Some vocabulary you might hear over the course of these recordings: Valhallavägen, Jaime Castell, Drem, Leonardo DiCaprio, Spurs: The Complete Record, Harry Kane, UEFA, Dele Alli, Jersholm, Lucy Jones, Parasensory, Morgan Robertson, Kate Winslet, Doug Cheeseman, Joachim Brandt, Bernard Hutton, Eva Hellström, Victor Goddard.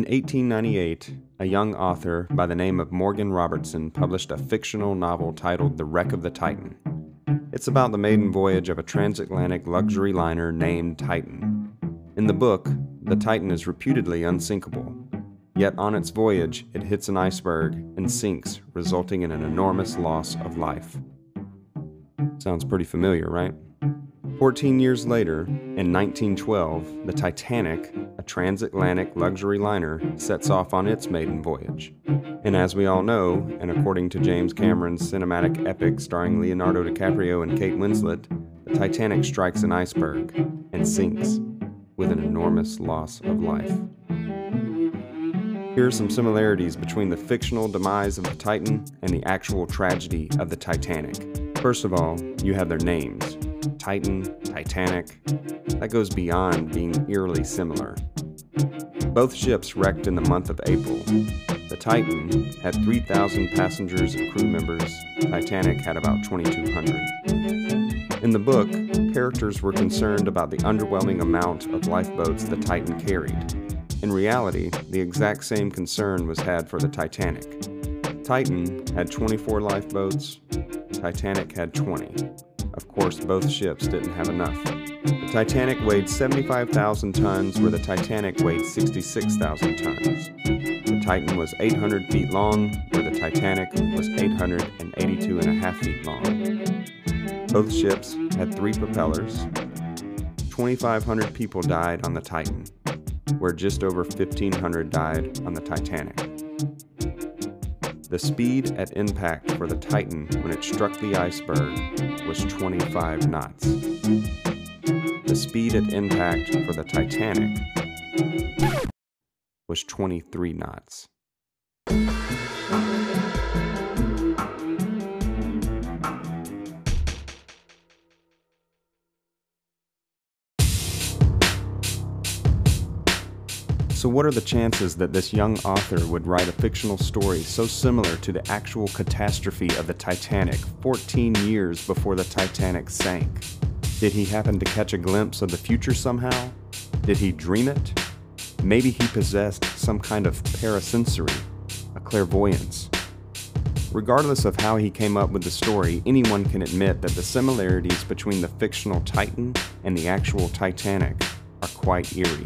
In 1898, a young author by the name of Morgan Robertson published a fictional novel titled The Wreck of the Titan. It's about the maiden voyage of a transatlantic luxury liner named Titan. In the book, the Titan is reputedly unsinkable, yet on its voyage it hits an iceberg and sinks, resulting in an enormous loss of life. Sounds pretty familiar, right? 14 years later, in 1912, the Titanic, a transatlantic luxury liner, sets off on its maiden voyage. And as we all know, and according to James Cameron's cinematic epic starring Leonardo DiCaprio and Kate Winslet, the Titanic strikes an iceberg and sinks with an enormous loss of life. Here are some similarities between the fictional demise of the Titan and the actual tragedy of the Titanic. First of all, you have their names. Titan, Titanic. That goes beyond being eerily similar. Both ships wrecked in the month of April. The Titan had 3,000 passengers and crew members. Titanic had about 2,200. In the book, characters were concerned about the underwhelming amount of lifeboats the Titan carried. In reality, the exact same concern was had for the Titanic. Titan had 24 lifeboats. Titanic had 20. Of course, both ships didn't have enough. The Titanic weighed 75,000 tons, where the Titanic weighed 66,000 tons. The Titan was 800 feet long, where the Titanic was 882.5 feet long. Both ships had 3 propellers. 2,500 people died on the Titan, where just over 1,500 died on the Titanic. The speed at impact for the Titan when it struck the iceberg was 25 knots. The speed at impact for the Titanic was 23 knots. So what are the chances that this young author would write a fictional story so similar to the actual catastrophe of the Titanic 14 years before the Titanic sank? Did he happen to catch a glimpse of the future somehow? Did he dream it? Maybe he possessed some kind of parasensory, a clairvoyance. Regardless of how he came up with the story, anyone can admit that the similarities between the fictional Titan and the actual Titanic are quite eerie.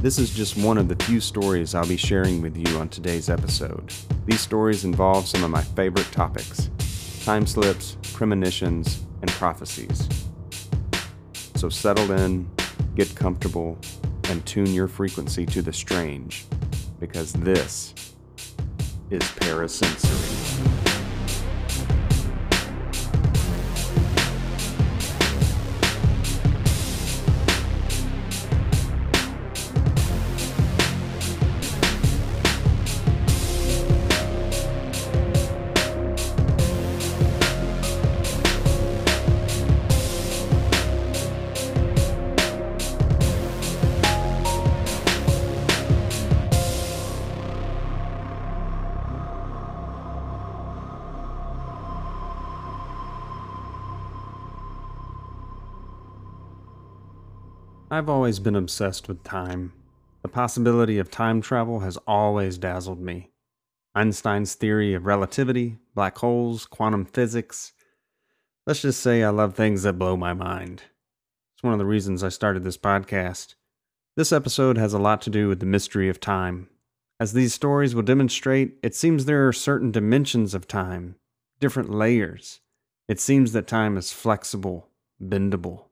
This is just one of the few stories I'll be sharing with you on today's episode. These stories involve some of my favorite topics: time slips, premonitions, and prophecies. So settle in, get comfortable, and tune your frequency to the strange, because this is Parasensory. I've always been obsessed with time. The possibility of time travel has always dazzled me. Einstein's theory of relativity, black holes, quantum physics. Let's just say I love things that blow my mind. It's one of the reasons I started this podcast. This episode has a lot to do with the mystery of time. As these stories will demonstrate, it seems there are certain dimensions of time, different layers. It seems that time is flexible, bendable.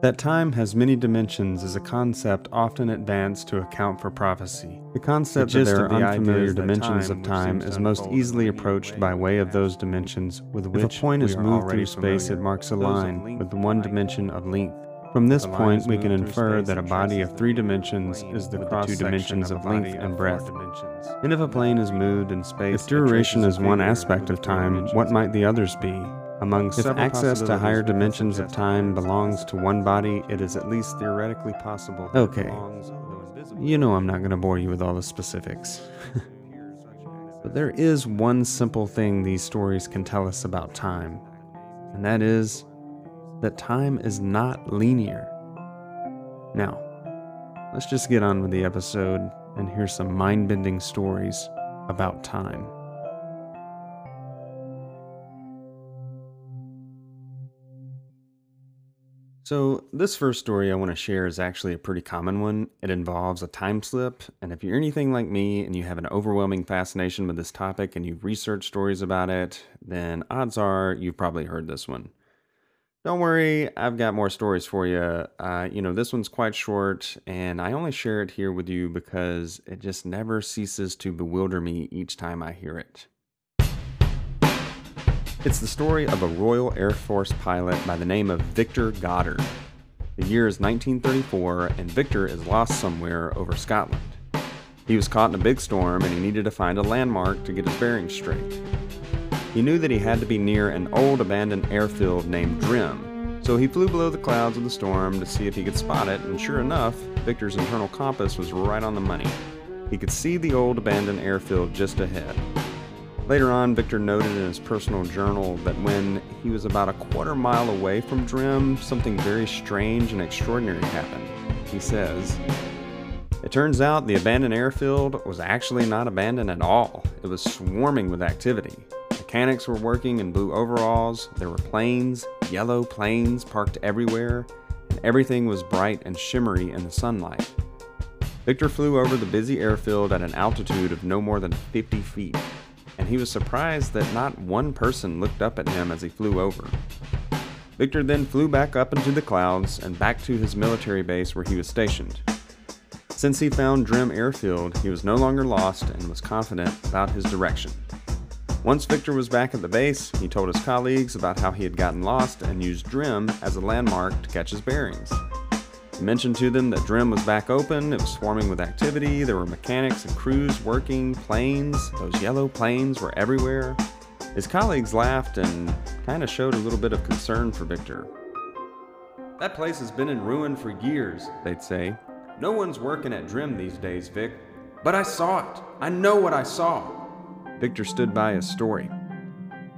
That time has many dimensions is a concept often advanced to account for prophecy. The concept that there are unfamiliar dimensions of time is most easily approached by way of those dimensions with which we are already familiar. If a point is moved through space, it marks a line with one dimension of length. From this point, we can infer that a body of 3 dimensions is the cross section of length and breadth. And if a plane is moved in space, if duration is one aspect of time, what might the others be? If access to higher dimensions of time belongs to one body, it is at least theoretically possible that it belongs, though invisible. You know I'm not going to bore you with all the specifics. But there is one simple thing these stories can tell us about time, and that is that time is not linear. Now, let's just get on with the episode and hear some mind-bending stories about time. So this first story I want to share is actually a pretty common one. It involves a time slip, and if you're anything like me and you have an overwhelming fascination with this topic and you've researched stories about it, then odds are you've probably heard this one. Don't worry, I've got more stories for you. This one's quite short, and I only share it here with you because it just never ceases to bewilder me each time I hear it. It's the story of a Royal Air Force pilot by the name of Victor Goddard. The year is 1934, and Victor is lost somewhere over Scotland. He was caught in a big storm, and he needed to find a landmark to get his bearings straight. He knew that he had to be near an old abandoned airfield named Drem, so he flew below the clouds of the storm to see if he could spot it, and sure enough, Victor's internal compass was right on the money. He could see the old abandoned airfield just ahead. Later on, Victor noted in his personal journal that when he was about a quarter mile away from Drem, something very strange and extraordinary happened. He says, "It turns out the abandoned airfield was actually not abandoned at all. It was swarming with activity. Mechanics were working in blue overalls, there were planes, yellow planes parked everywhere, and everything was bright and shimmery in the sunlight. Victor flew over the busy airfield at an altitude of no more than 50 feet. And he was surprised that not one person looked up at him as he flew over. Victor then flew back up into the clouds and back to his military base where he was stationed. Since he found Drem Airfield, he was no longer lost and was confident about his direction. Once Victor was back at the base, he told his colleagues about how he had gotten lost and used Drem as a landmark to catch his bearings. He mentioned to them that Drem was back open, it was swarming with activity, there were mechanics and crews working, planes, those yellow planes were everywhere. His colleagues laughed and kind of showed a little bit of concern for Victor. "That place has been in ruin for years," they'd say. "No one's working at Drem these days, Vic." "But I saw it. I know what I saw." Victor stood by his story.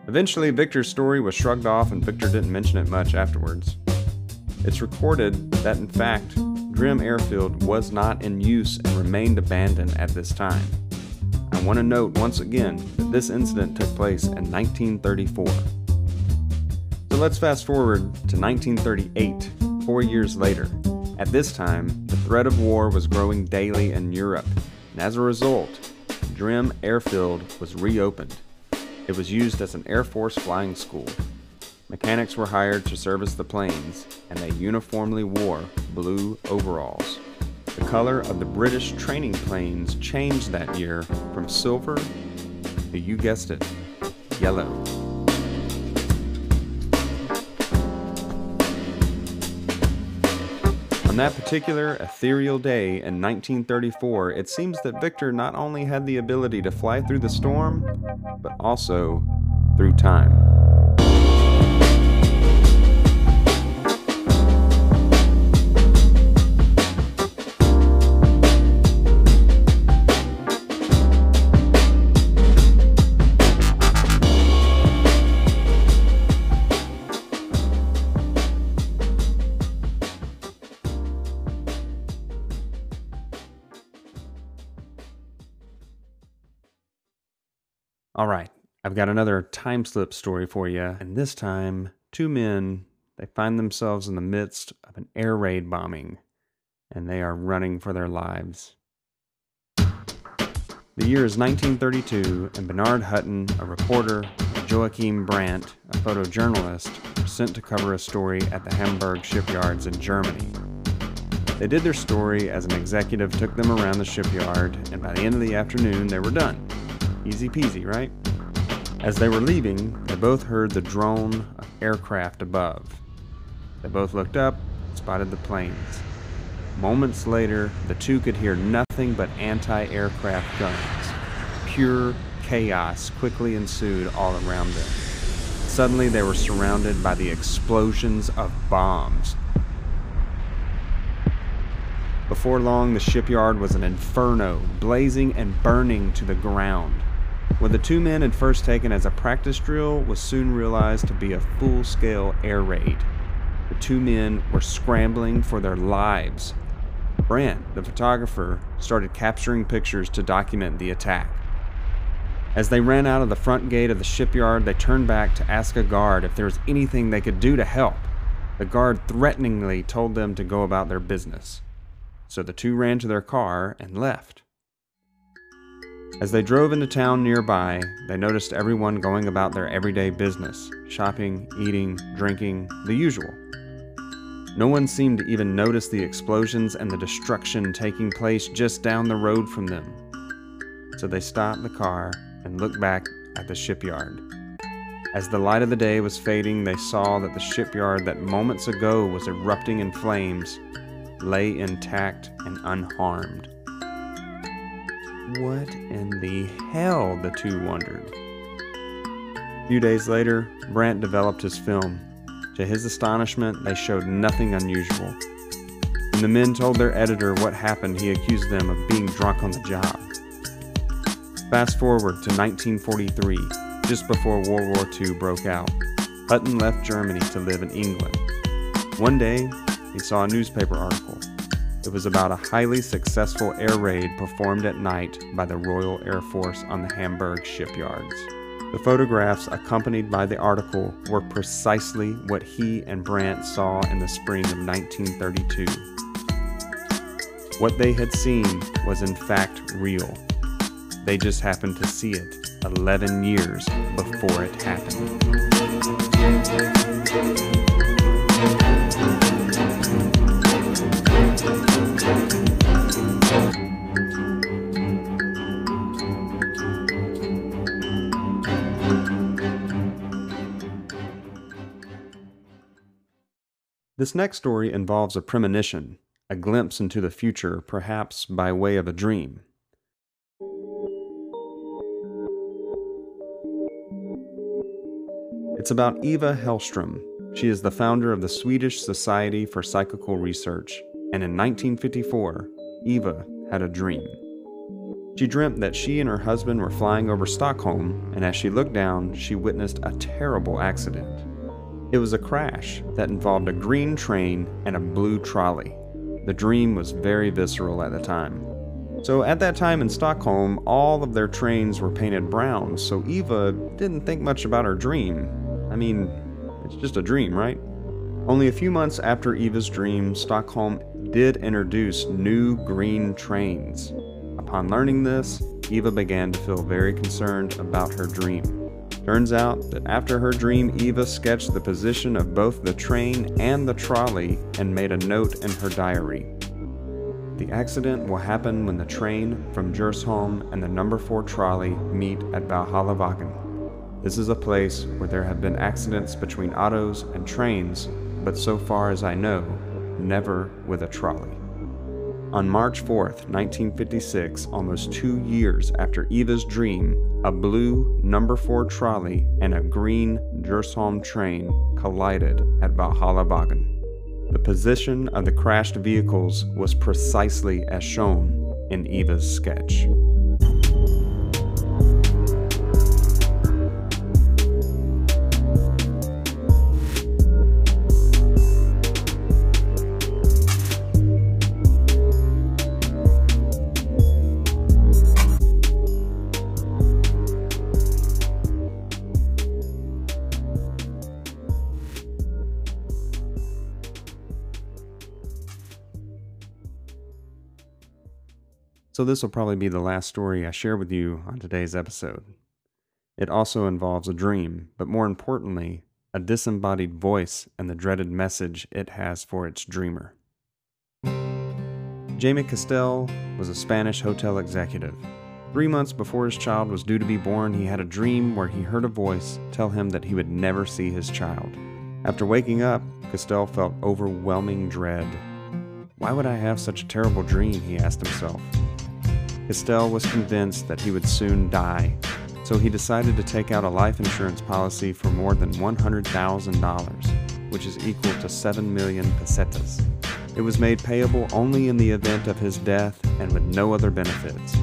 Eventually, Victor's story was shrugged off and Victor didn't mention it much afterwards. It's recorded that, in fact, Drem Airfield was not in use and remained abandoned at this time. I want to note once again that this incident took place in 1934. So let's fast forward to 1938, 4 years later. At this time, the threat of war was growing daily in Europe, and as a result, Drem Airfield was reopened. It was used as an Air Force flying school. Mechanics were hired to service the planes, and they uniformly wore blue overalls. The color of the British training planes changed that year from silver to, you guessed it, yellow. On that particular ethereal day in 1934, it seems that Victor not only had the ability to fly through the storm, but also through time. All right, I've got another time slip story for you, and this time, two men, they find themselves in the midst of an air raid bombing, and they are running for their lives. The year is 1932, and Bernard Hutton, a reporter, and Joachim Brandt, a photojournalist, were sent to cover a story at the Hamburg shipyards in Germany. They did their story as an executive took them around the shipyard, and by the end of the afternoon, they were done. Easy peasy, right? As they were leaving, they both heard the drone of aircraft above. They both looked up and spotted the planes. Moments later, the two could hear nothing but anti-aircraft guns. Pure chaos quickly ensued all around them. Suddenly, they were surrounded by the explosions of bombs. Before long, the shipyard was an inferno, blazing and burning to the ground. What the two men had first taken as a practice drill was soon realized to be a full-scale air raid. The two men were scrambling for their lives. Brandt, the photographer, started capturing pictures to document the attack. As they ran out of the front gate of the shipyard, they turned back to ask a guard if there was anything they could do to help. The guard threateningly told them to go about their business. So the two ran to their car and left. As they drove into town nearby, they noticed everyone going about their everyday business, shopping, eating, drinking, the usual. No one seemed to even notice the explosions and the destruction taking place just down the road from them. So they stopped the car and looked back at the shipyard. As the light of the day was fading, they saw that the shipyard that moments ago was erupting in flames lay intact and unharmed. What in the hell, the two wondered. A few days later, Brandt developed his film. To his astonishment, they showed nothing unusual. When the men told their editor what happened, he accused them of being drunk on the job. Fast forward to 1943, just before World War II broke out. Hutton left Germany to live in England. One day, he saw a newspaper article. It was about a highly successful air raid performed at night by the Royal Air Force on the Hamburg shipyards. The photographs accompanied by the article were precisely what he and Brandt saw in the spring of 1932. What they had seen was in fact real. They just happened to see it 11 years before it happened. This next story involves a premonition, a glimpse into the future, perhaps by way of a dream. It's about Eva Hellström. She is the founder of the Swedish Society for Psychical Research, and in 1954, Eva had a dream. She dreamt that she and her husband were flying over Stockholm, and as she looked down, she witnessed a terrible accident. It was a crash that involved a green train and a blue trolley. The dream was very visceral at the time. So at that time in Stockholm, all of their trains were painted brown, so Eva didn't think much about her dream. I mean, it's just a dream, right? Only a few months after Eva's dream, Stockholm did introduce new green trains. Upon learning this, Eva began to feel very concerned about her dream. Turns out that after her dream, Eva sketched the position of both the train and the trolley and made a note in her diary. The accident will happen when the train from Jersholm and the number 4 trolley meet at Valhallavägen. This is a place where there have been accidents between autos and trains, but so far as I know, never with a trolley. On March 4th, 1956, almost 2 years after Eva's dream, a blue number 4 trolley and a green Jersholm train collided at Valhallavägen. The position of the crashed vehicles was precisely as shown in Eva's sketch. So this will probably be the last story I share with you on today's episode. It also involves a dream, but more importantly, a disembodied voice and the dreaded message it has for its dreamer. Jaime Castell was a Spanish hotel executive. 3 months before his child was due to be born, he had a dream where he heard a voice tell him that he would never see his child. After waking up, Castell felt overwhelming dread. Why would I have such a terrible dream, he asked himself. Castell was convinced that he would soon die, so he decided to take out a life insurance policy for more than $100,000, which is equal to 7 million pesetas. It was made payable only in the event of his death and with no other benefits.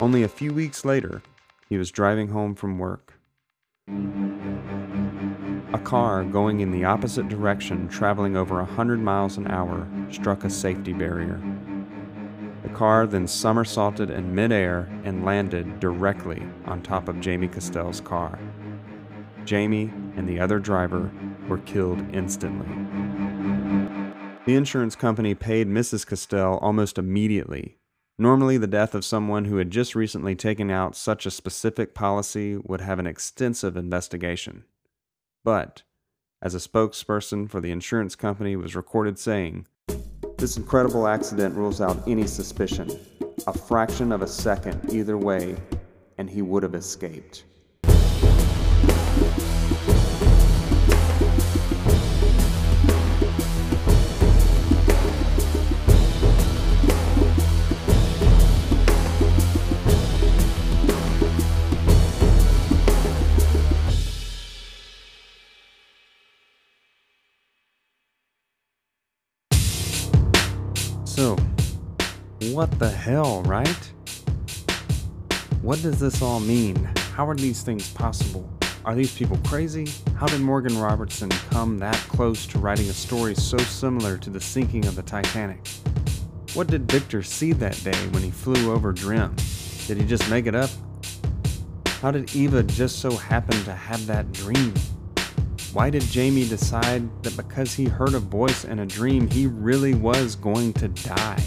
Only a few weeks later, He was driving home from work. A car going in the opposite direction, traveling over 100 miles an hour, struck a safety barrier. The car then somersaulted in midair and landed directly on top of Jaime Castell's car. Jaime and the other driver were killed instantly. The insurance company paid Mrs. Castell almost immediately. Normally, the death of someone who had just recently taken out such a specific policy would have an extensive investigation. But, as a spokesperson for the insurance company was recorded saying, "This incredible accident rules out any suspicion. A fraction of a second either way, and he would have escaped." So, what the hell, right? What does this all mean? How are these things possible? Are these people crazy? How did Morgan Robertson come that close to writing a story so similar to the sinking of the Titanic? What did Victor see that day when he flew over Drem? Did he just make it up? How did Eva just so happen to have that dream? Why did Jaime decide that because he heard a voice in a dream, he really was going to die?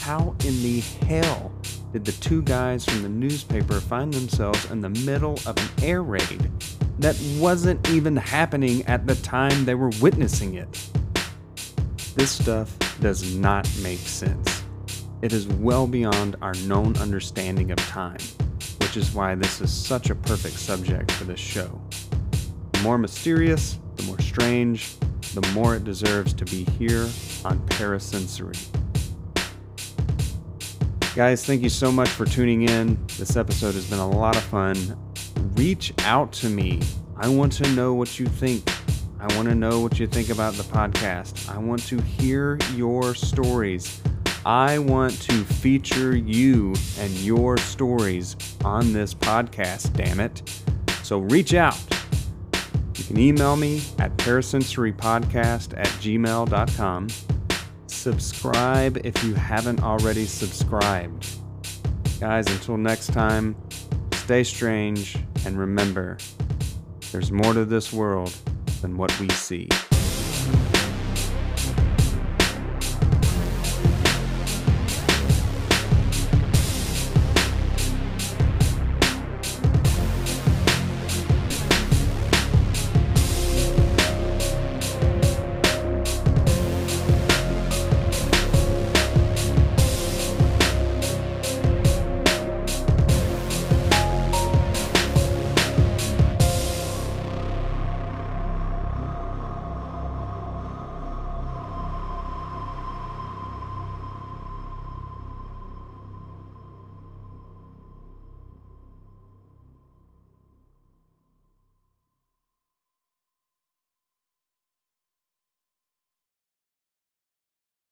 How in the hell did the two guys from the newspaper find themselves in the middle of an air raid that wasn't even happening at the time they were witnessing it? This stuff does not make sense. It is well beyond our known understanding of time, which is why this is such a perfect subject for this show. The more mysterious, the more strange, the more it deserves to be here on Parasensory. Guys, thank you so much for tuning in. This episode has been a lot of fun. Reach out to me. I want to know what you think. I want to know what you think about the podcast. I want to hear your stories. I want to feature you and your stories on this podcast, damn it. So reach out. You can email me at parasensorypodcast@gmail.com. Subscribe if you haven't already subscribed. Guys, until next time, stay strange and remember, there's more to this world than what we see.